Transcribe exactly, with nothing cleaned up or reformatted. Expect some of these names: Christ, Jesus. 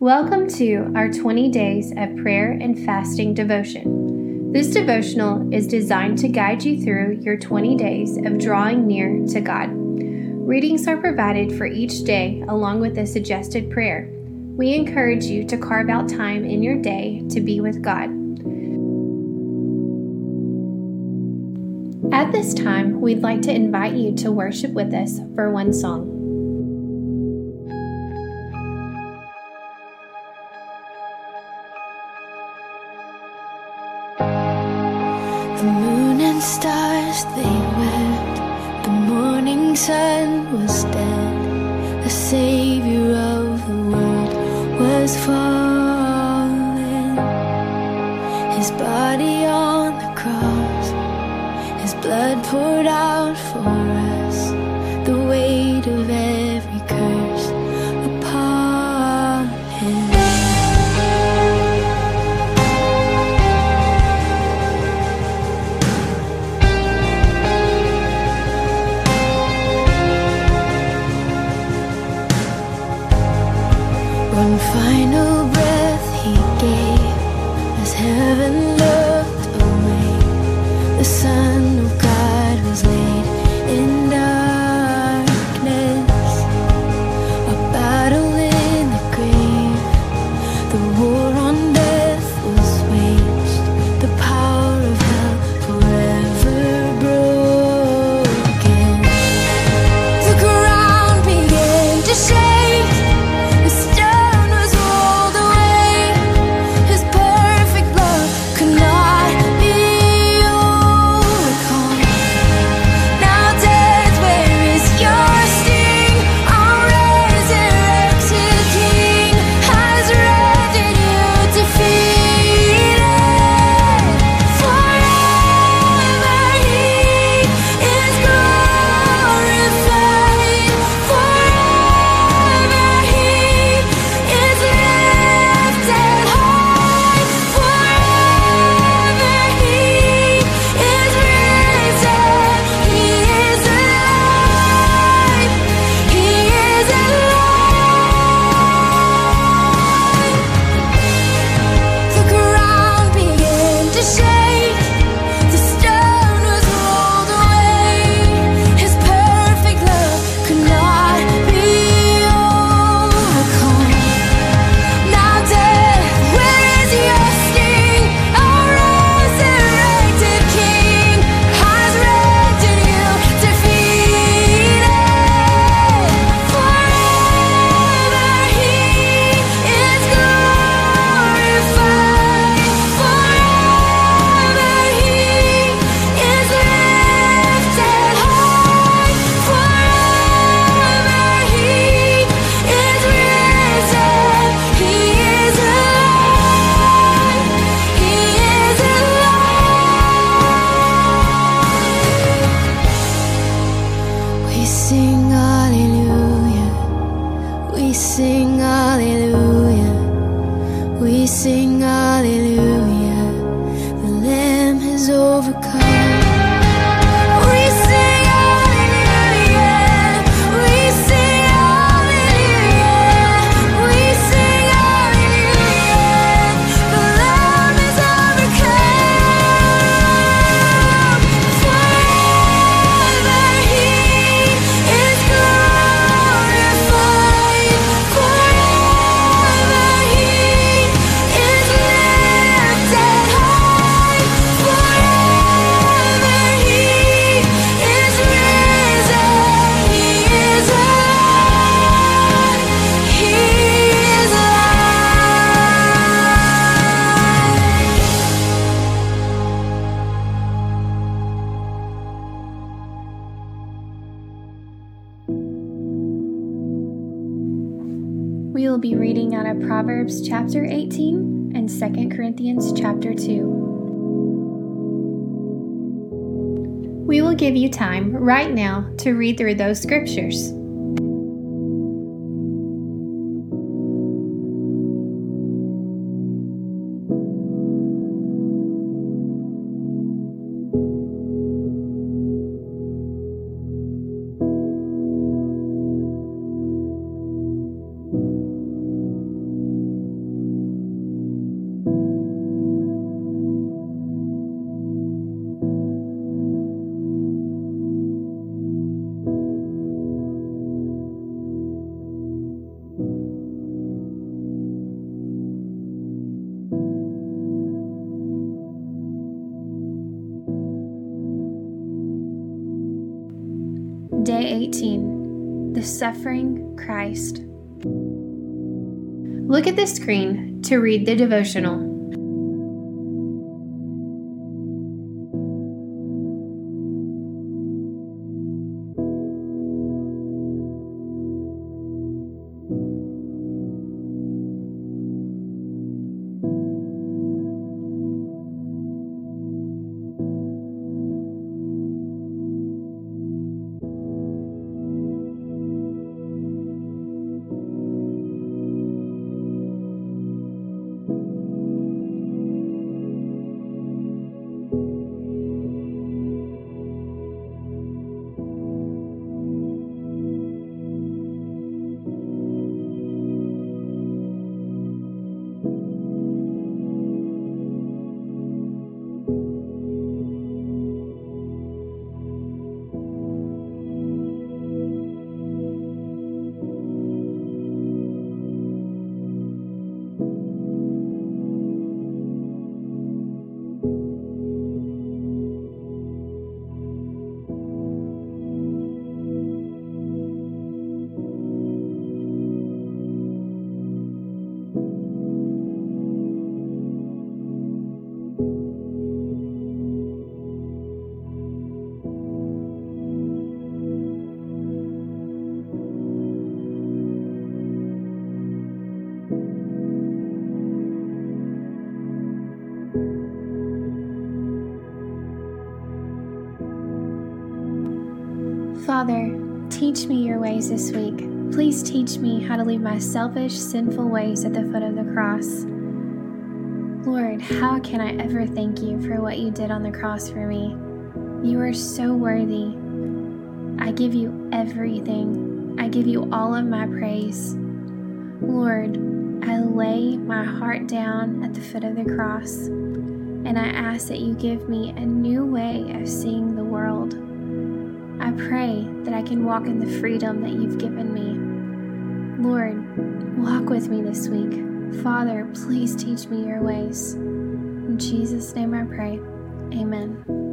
Welcome to our twenty days of prayer and fasting devotion. This devotional is designed to guide you through your twenty days of drawing near to God. Readings are provided for each day along with a suggested prayer. We encourage you to carve out time in your day to be with God. At this time, we'd like to invite you to worship with us for one song. The moon and stars, they wept. The morning sun was dead. The Savior of the world was fallen. His body on the cross, His blood poured out for us. The weight of every curse upon Him. One final breath He gave as heaven looked away. The Son of God was laid in darkness. A battle in the grave, the war on death was waged. The power of hell forever broken. The ground began to shake. We will be reading out of Proverbs chapter eighteen and Second Corinthians chapter two. We will give you time right now to read through those scriptures. eighteen, The Suffering Christ. Look at the screen to read the devotional. Father, teach me your ways this week. Please teach me how to leave my selfish, sinful ways at the foot of the cross. Lord, how can I ever thank you for what you did on the cross for me? You are so worthy. I give you everything. I give you all of my praise. Lord, I lay my heart down at the foot of the cross, and I ask that you give me a new way of seeing the world. I pray that I can walk in the freedom that you've given me. Lord, walk with me this week. Father, please teach me your ways. In Jesus' name I pray. Amen.